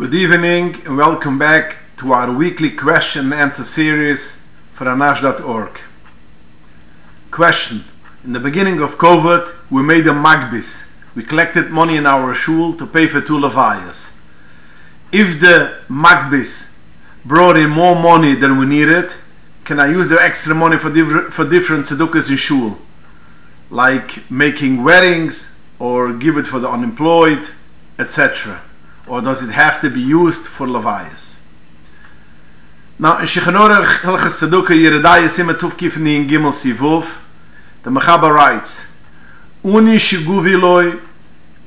Good evening and welcome back to our weekly question and answer series for Anash.org. Question. In the beginning of COVID, we made a magbis. We collected money in our shul to pay for two levayas. If the magbis brought in more money than we needed, can I use the extra money for different tzedukahs in shul? Like making weddings or give it for the unemployed, etc. Or does it have to be used for levayas? Now, in Shulchan Aruch Hilchos Tzedakah Yeridai Siman Tufkif Nun Gimel Sivuv, the Mechaber writes, "Uni shiguviloi, a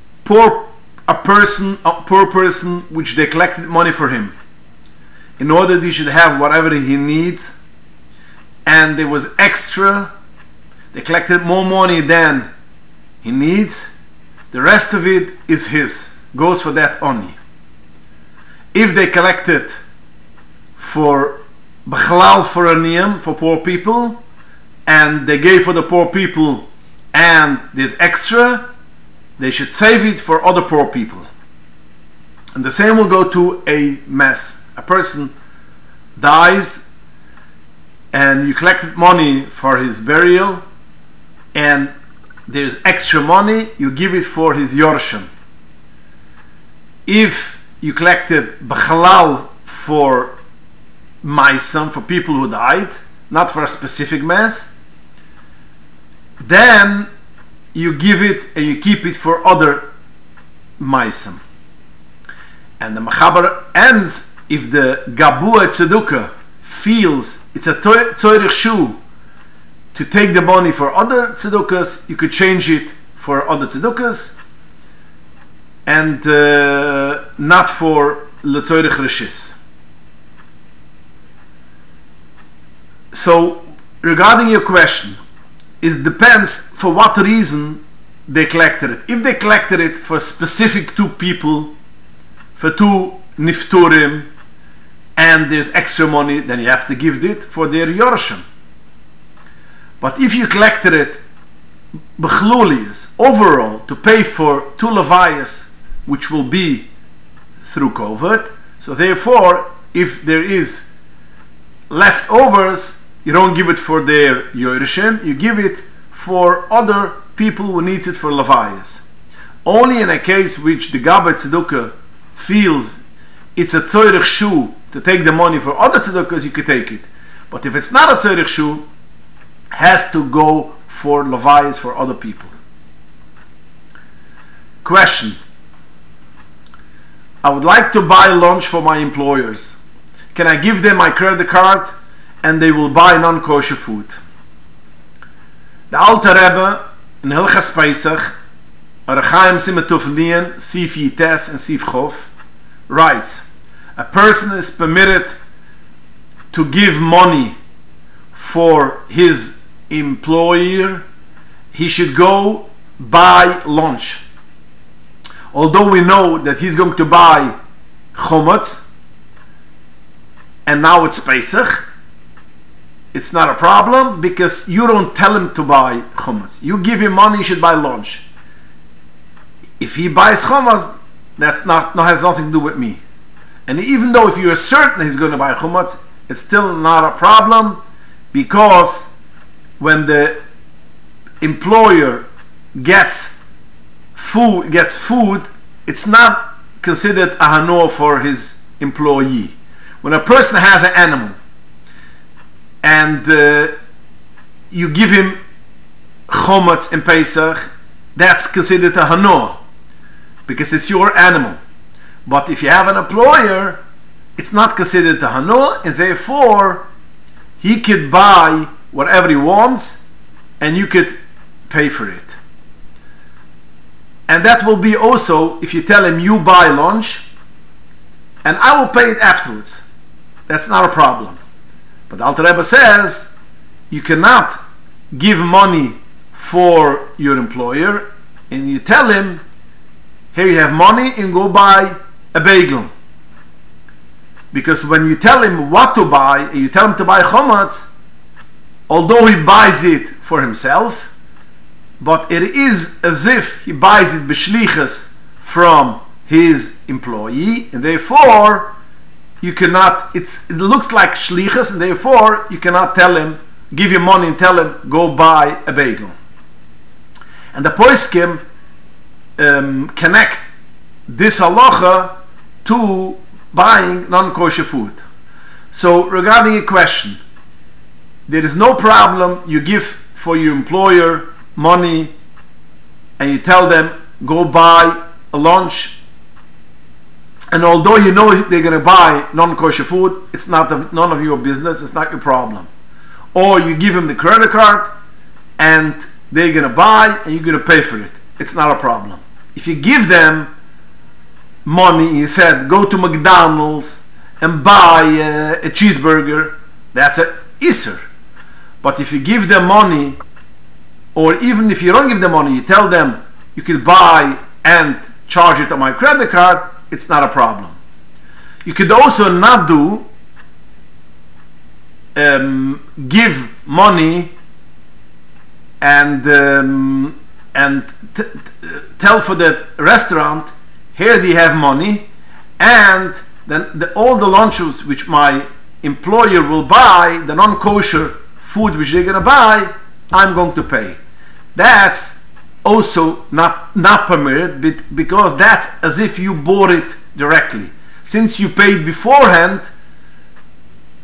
poor person, which they collected money for him, in order that he should have whatever he needs, and there was extra. They collected more money than he needs. The rest of it is his." Goes for that only. If they collected for Bechlal for Aniyim, for poor people, and they gave for the poor people and there's extra, they should save it for other poor people. And the same will go to a mass. A person dies and you collected money for his burial and there's extra money, you give it for his Yorshim. If you collected Bechalal for Maisam, for people who died, not for a specific mass, then you give it and you keep it for other Maisam. And the Mechaber ends, if the Gabua Tzedukah feels it's a Tzorich Shu to take the money for other Tzedukahs, you could change it for other Tzedukahs, and not for L'Tzorich Rishis. So, regarding your question, it depends for what reason they collected it. If they collected it for specific two people, for two Nifturim, and there's extra money, then you have to give it for their Yorshim. But if you collected it Bechlulius, overall, to pay for two Levias, which will be through COVID. So therefore, if there is leftovers, you don't give it for their Yorshim, you give it for other people who needs it for Levayas. Only in a case which the Gaber Tzedukah feels it's a Tzorich Shu to take the money for other Tzedukahs, you could take it. But if it's not a Tzorich Shu, has to go for Levayas for other people. Question. I would like to buy lunch for my employers. Can I give them my credit card and they will buy non-kosher food? The Alter Rebbe in Hilchas Pesach, Orchos Chaim Siman Tuflin, Sif Yites and Sif Chof, writes, a person is permitted to give money for his employer. He should go buy lunch. Although we know that he's going to buy chometz, and now it's Pesach, it's not a problem because you don't tell him to buy chometz. You give him money, he should buy lunch. If he buys chometz, that's has nothing to do with me. And even though if you are certain he's going to buy chometz, it's still not a problem because when the employer gets food, it's not considered a hanor for his employee. When a person has an animal and you give him chometz in Pesach, that's considered a hanor because it's your animal. But if you have an employer, it's not considered a hanor, and therefore he could buy whatever he wants and you could pay for it. And that will be also if you tell him you buy lunch and I will pay it afterwards. That's not a problem. But the Alter Rebbe says you cannot give money for your employer and you tell him, here you have money and go buy a bagel. Because when you tell him what to buy and you tell him to buy chometz, although he buys it for himself, but it is as if he buys it b'shlichus from his employee, and therefore you cannot, it looks like shlichus, and therefore you cannot tell him, give him money and tell him, go buy a bagel. And the poskim connect this halacha to buying non-kosher food. So regarding your question, there is no problem you give for your employer money and you tell them go buy a lunch, and although you know they're going to buy non-kosher food, it's not none of your business, it's not your problem. Or you give them the credit card and they're going to buy and you're going to pay for it, it's not a problem. If you give them money, he said, go to McDonald's and buy a cheeseburger, that's an iser. But if you give them money, or even if you don't give them money, you tell them you could buy and charge it on my credit card, it's not a problem. You could also not do give money and tell for that restaurant, here they have money, and then all the lunches which my employer will buy, the non-kosher food which they're going to buy, I'm going to pay. That's also not permitted, because that's as if you bought it directly. Since you paid beforehand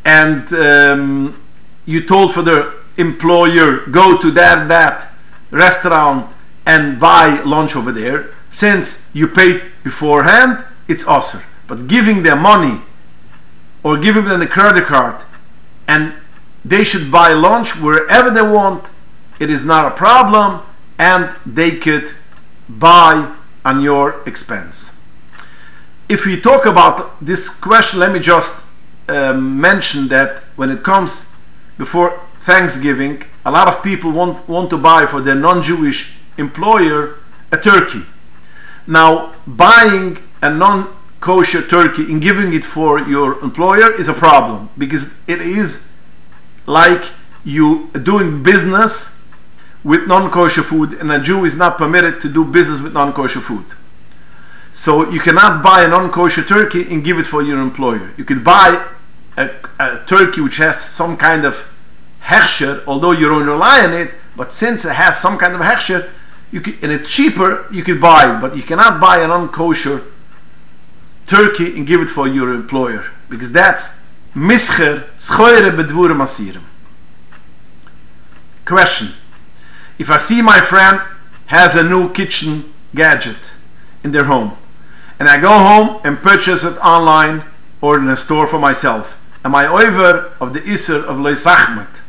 and you told for the employer, go to that restaurant and buy lunch over there, since you paid beforehand, it's osur. But giving them money or giving them the credit card and they should buy lunch wherever they want, it is not a problem, and they could buy on your expense. If we talk about this question, let me just mention that when it comes before Thanksgiving, a lot of people want to buy for their non-Jewish employer a turkey. Now, buying a non-kosher turkey and giving it for your employer is a problem, because it is like you doing business with non-kosher food, and a Jew is not permitted to do business with non-kosher food. So you cannot buy a non-kosher turkey and give it for your employer. You could buy a turkey which has some kind of hechsher, although you don't rely on it, but since it has some kind of hechsher, you could, and it's cheaper, you could buy it. But you cannot buy a non-kosher turkey and give it for your employer, because that's mischer schoire bedvure masirim. Question: if I see my friend has a new kitchen gadget in their home, and I go home and purchase it online or in a store for myself, am I over of the iser of loisachmet,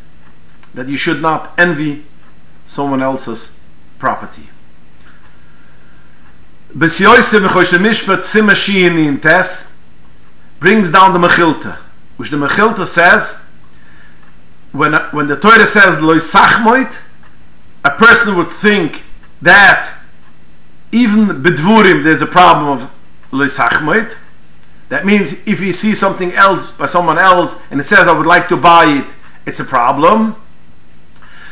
that you should not envy someone else's property? Besyoisem Chosh Mishpat Simashiini in Tes brings down the Mechilta, which the Mechilta says, when the Torah says Loisachmoit, a person would think that even Bedvurim there's a problem of Loisachmoit. That means if he sees something else by someone else and it says I would like to buy it, it's a problem.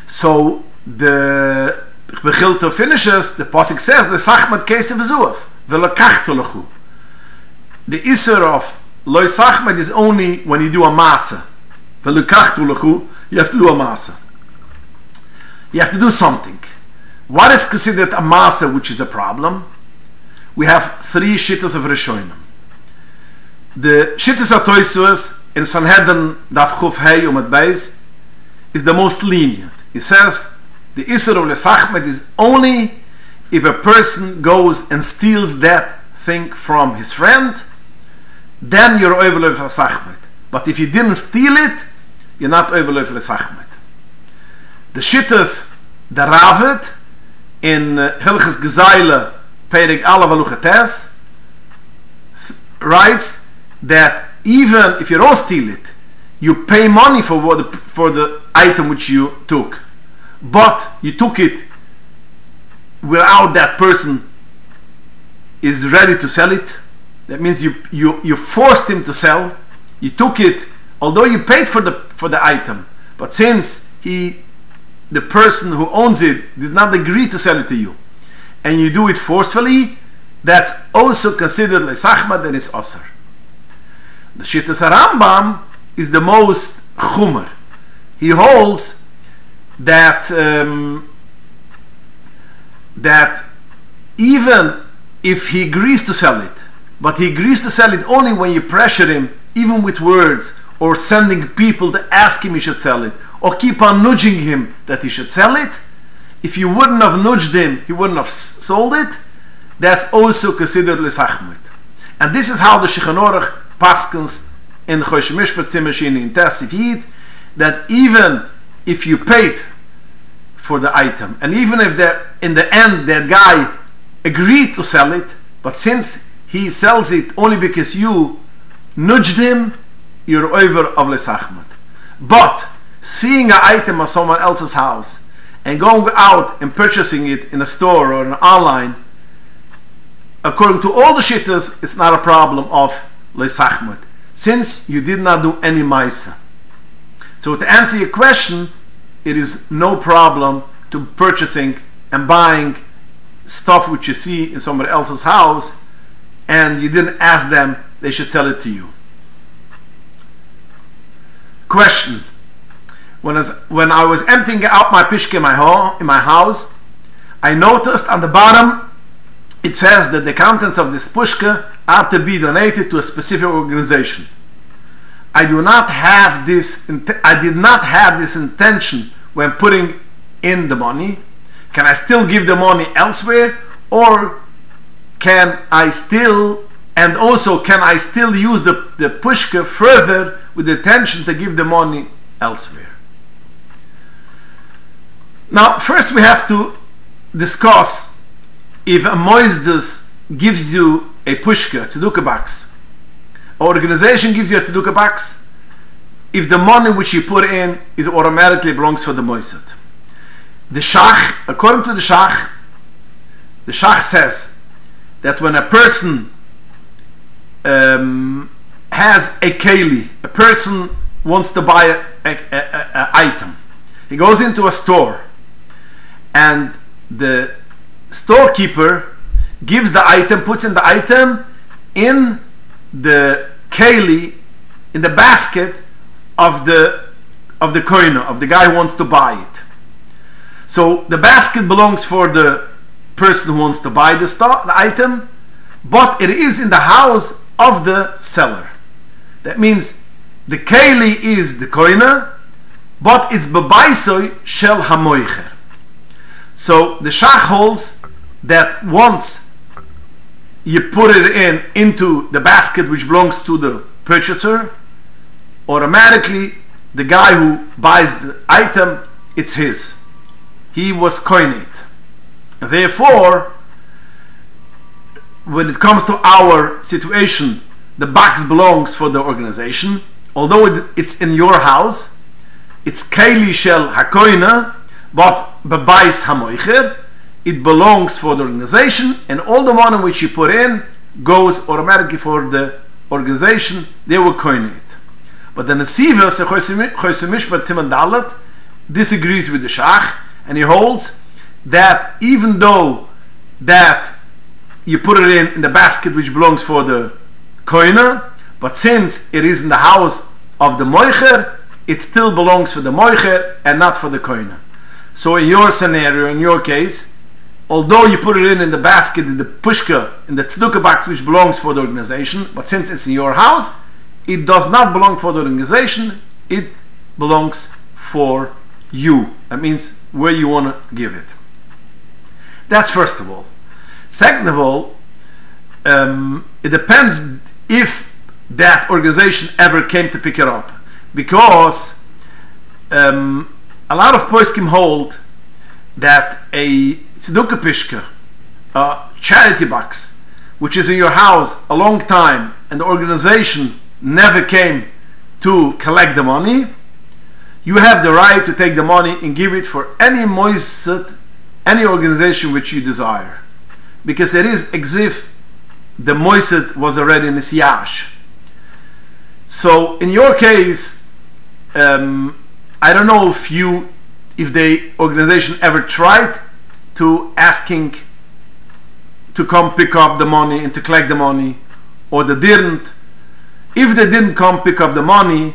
So the Bechilta finishes, the pasuk says, the iser of loy sachmet is only when you do a masa. You have to do a masa. You have to do something. What is considered a masa, which is a problem? We have three shittas of Rishonim. The shittas atoysuas in Sanhedrin Daf Chuf Hei Umed Beis is the most lenient. It says, the Isser of Lesachmet is only if a person goes and steals that thing from his friend, then you're over Lesachmet. But if you didn't steal it, you're not over Lesachmet. The Shittas, the Ravid, in Hilchas Gezeile, Perek Aleph Halacha Tes, writes that even if you don't steal it, you pay money for the item which you took. But you took it without that person is ready to sell it. That means you forced him to sell. You took it, although you paid for the item. But since the person who owns it did not agree to sell it to you, and you do it forcefully, that's also considered lesachma, that is osar. The Shittas Rambam is the most chumar. He holds that that even if he agrees to sell it, but he agrees to sell it only when you pressure him, even with words or sending people to ask him he should sell it, or keep on nudging him that he should sell it. If you wouldn't have nudged him, he wouldn't have sold it. That's also considered l'sachmut. And this is how the Shulchan Aruch paskins in Chosh Mishpat Simeshin in Tasiv Yid, that even if you paid for the item, and even if in the end that guy agreed to sell it, but since he sells it only because you nudged him, you're over of l'sachmut. But seeing an item at someone else's house and going out and purchasing it in a store or online, according to all the shittas, it's not a problem of leisachmut, since you did not do any maisa. So to answer your question, it is no problem to purchasing and buying stuff which you see in somebody else's house and you didn't ask them, they should sell it to you. Question. When I was emptying out my pishke in my house, I noticed on the bottom it says that the contents of this pishke are to be donated to a specific organization. I did not have this intention when putting in the money. Can I still give the money elsewhere, or can I still use the pishke further with the intention to give the money elsewhere? Now, first we have to discuss if a moisdas gives you a pushka, a tzedukah box, or organization gives you a tzedukah box, if the money which you put in is automatically belongs for the moisad. The Shach, according to the Shach says that when a person has a keli, a person wants to buy an item, he goes into a store, and the storekeeper gives the item, puts in the item in the keli, in the basket of the koina, of the guy who wants to buy it. So the basket belongs for the person who wants to buy the item, but it is in the house of the seller. That means the keli is the koina, but it's bebaisoy shel hamoicher. So the Shach holds that once you put it into the basket which belongs to the purchaser, automatically the guy who buys the item, it's his. He was koinit. Therefore, when it comes to our situation, the box belongs for the organization, although it's in your house. It's Keli Shel HaKoina, but Babais HaMoicher. It belongs for the organization, and all the money which you put in goes automatically for the organization. They will coin it. But the Nesiva, Chosim Mishpat Siman Dalet, disagrees with the Shach, and he holds that even though that you put it in the basket which belongs for the Koina, but since it is in the house of the Moicher, it still belongs for the moicher and not for the koina. So in your scenario, in your case, although you put it in the basket, in the pushka, in the tzedukah box, which belongs for the organization, but since it's in your house, it does not belong for the organization, it belongs for you. That means where you want to give it. That's first of all. Second of all, it depends if that organization ever came to pick it up. Because a lot of poskim hold that a tzedukah pishka, a charity box, which is in your house a long time and the organization never came to collect the money, you have the right to take the money and give it for any moisad, any organization which you desire. Because it is as if the moisad was already in the siyash. So in your case, I don't know if the organization ever tried to asking to come pick up the money and to collect the money, or they didn't. If they didn't come pick up the money,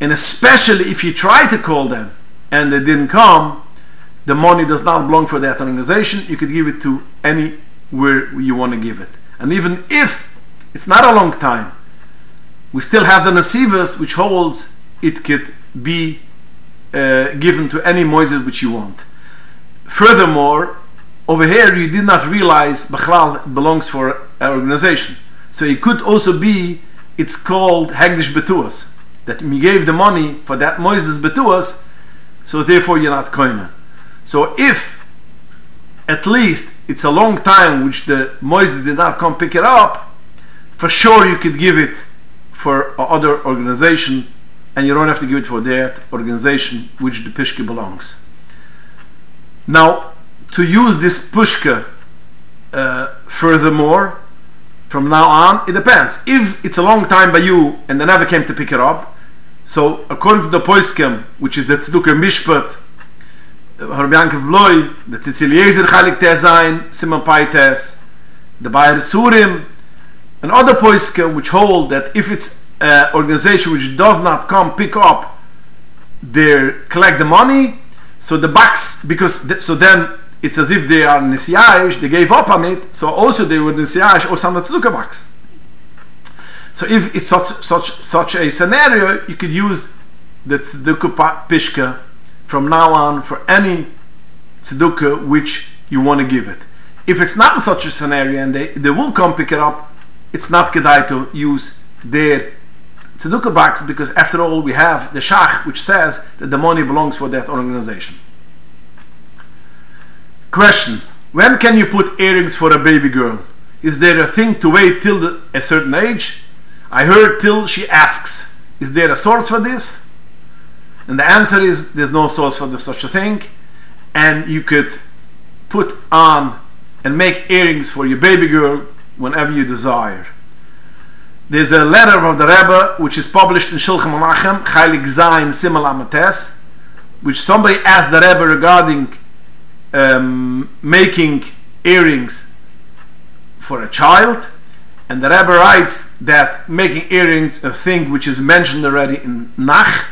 and especially if you try to call them and they didn't come, the money does not belong for that organization. You could give it to anywhere you want to give it. And even if it's not a long time, we still have the Nasivas, which holds it could be given to any moizid which you want. Furthermore, over here you did not realize Bachlal belongs for an organization. So it could also be, it's called Hagdish Betuas, that we gave the money for that moizid Betuas, so therefore you're not koina. So if at least it's a long time which the moizid did not come pick it up, for sure you could give it for other organization, and you don't have to give it for that organization which the pushka belongs. Now, to use this pushka furthermore from now on, it depends. If it's a long time by you and they never came to pick it up, so according to the Poiskem, which is the Tzedukah Mishpat, Rabbi Yankov Bloy, the Tzitzi Eliezer Chalik Tezayin, Simon Paites, the Bayer Surim, and other Poiskem which hold that if it's an organization which does not come pick up their collect the money, so the bucks, because so then it's as if they are Nesiyash, they gave up on it, so also they were Nesiyash or some Tzedukah bucks. So if it's such a scenario, you could use the Tzedukah Pishka from now on for any tzedukah which you want to give it. If it's not in such a scenario and they will come pick it up, it's not kedai to use their tzedukah box, because after all we have the shach which says that the money belongs for that organization. Question: when can you put earrings for a baby girl? Is there a thing to wait till a certain age? I heard till she asks. Is there a source for this? And the answer is there's no source for such a thing, and you could put on and make earrings for your baby girl whenever you desire. There's a letter of the Rebbe which is published in Shulchan Aruch, Chalik Zayin Simel Amates, which somebody asked the Rebbe regarding making earrings for a child, and the Rebbe writes that making earrings a thing which is mentioned already in Nach,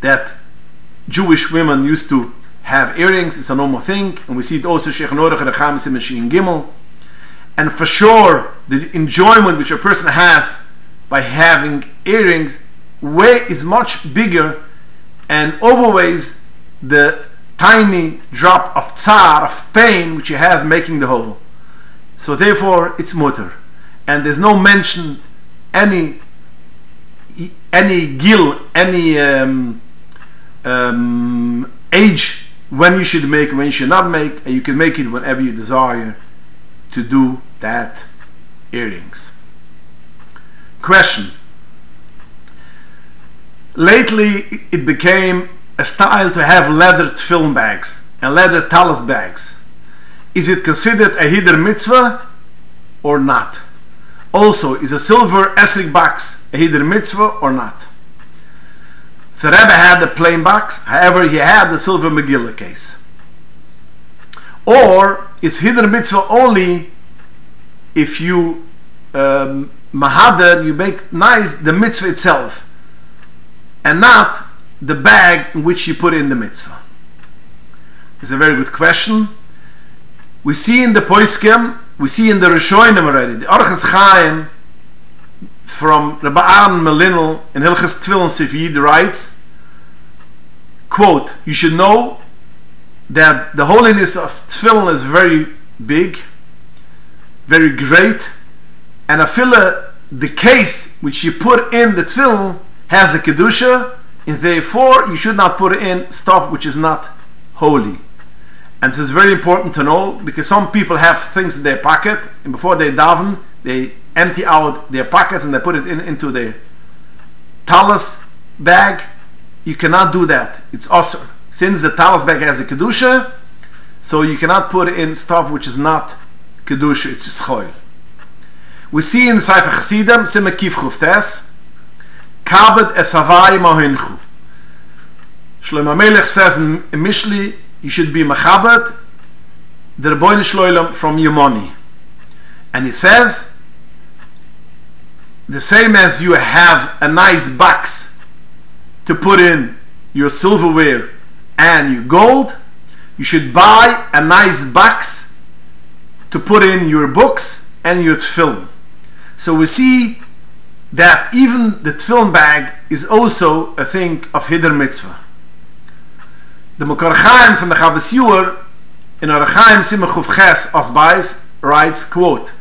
that Jewish women used to have earrings. It's a normal thing, and we see it also and for sure the enjoyment which a person has by having earrings way is much bigger and overweighs the tiny drop of tzar, of pain, which he has making the hole. So therefore it's mutter, and there's no mention any gil, any age when you should make, when you should not make, and you can make it whenever you desire to do that earrings. Question: lately it became a style to have leather film bags and leather talis bags. Is it considered a hider mitzvah or not? Also, is a silver esrog box a hider mitzvah or not? The Rebbe had the plain box, however he had the silver Megillah case. Or is hider mitzvah only if you mahader, you make nice the mitzvah itself and not the bag in which you put in the mitzvah? It's a very good question. We see in the Poiskim, we see in the Rishonim already, the Orchos Chaim from Rabbeinu Aharon Melinel in Hilchos Tefillin Sif Yud writes, quote, "You should know that the holiness of Tefillin is very big, very great, and afila, the case which you put in the Tefillin has a Kedusha, and therefore you should not put in stuff which is not holy." And this is very important to know, because some people have things in their pocket, and before they daven, they empty out their pockets and they put it into their talis bag. You cannot do that. It's osur. Since the talis bag has a kedusha, so you cannot put in stuff which is not kedusha, it's shchoil. We see in Sefer Chassidim, Siman Kif Chuftes, Kabed es havai mahinchu. Shlomo Melech says in Mishli, you should be mechaber the Rebbeinu Shloilem from your money. And he says, the same as you have a nice box to put in your silverware and your gold, you should buy a nice box to put in your books and your tefillin. So we see that even the tefillin bag is also a thing of Hider Mitzvah. The Mekor Chaim from the Chavas Yuer in Orchos Chaim Simach Chuf Ches Osbais writes, quote,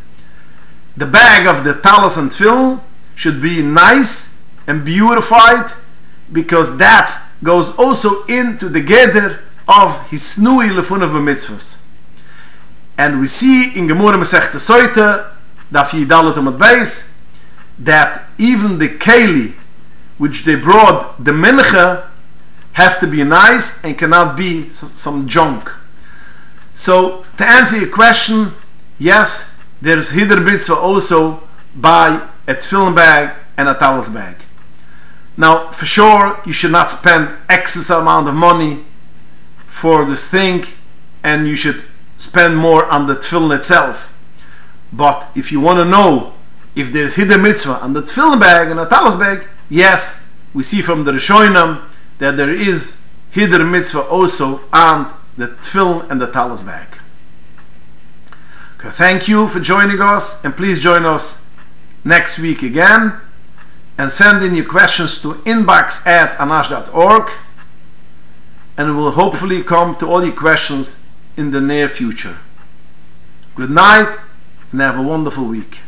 "The bag of the talis and tefillin should be nice and beautified, because that goes also into the gather of Hisnui Lefunav B'mitzvahs." And we see in Gemara Masechta Soita, Daf Yidalot Amud Beis, that even the keli which they brought the mincha has to be nice and cannot be some junk. So to answer your question, yes, there is Hider Mitzvah also by a tefillin bag and a talis bag. Now, for sure, you should not spend excess amount of money for this thing, and you should spend more on the tefillin itself. But if you want to know if there is Hider Mitzvah on the tefillin bag and a talis bag, yes, we see from the Rishonim that there is Hider Mitzvah also on the tefillin and the talis bag. Okay, thank you for joining us, and please join us next week again. And send in your questions to inbox@anash.org, and we'll hopefully come to all your questions in the near future. Good night and have a wonderful week.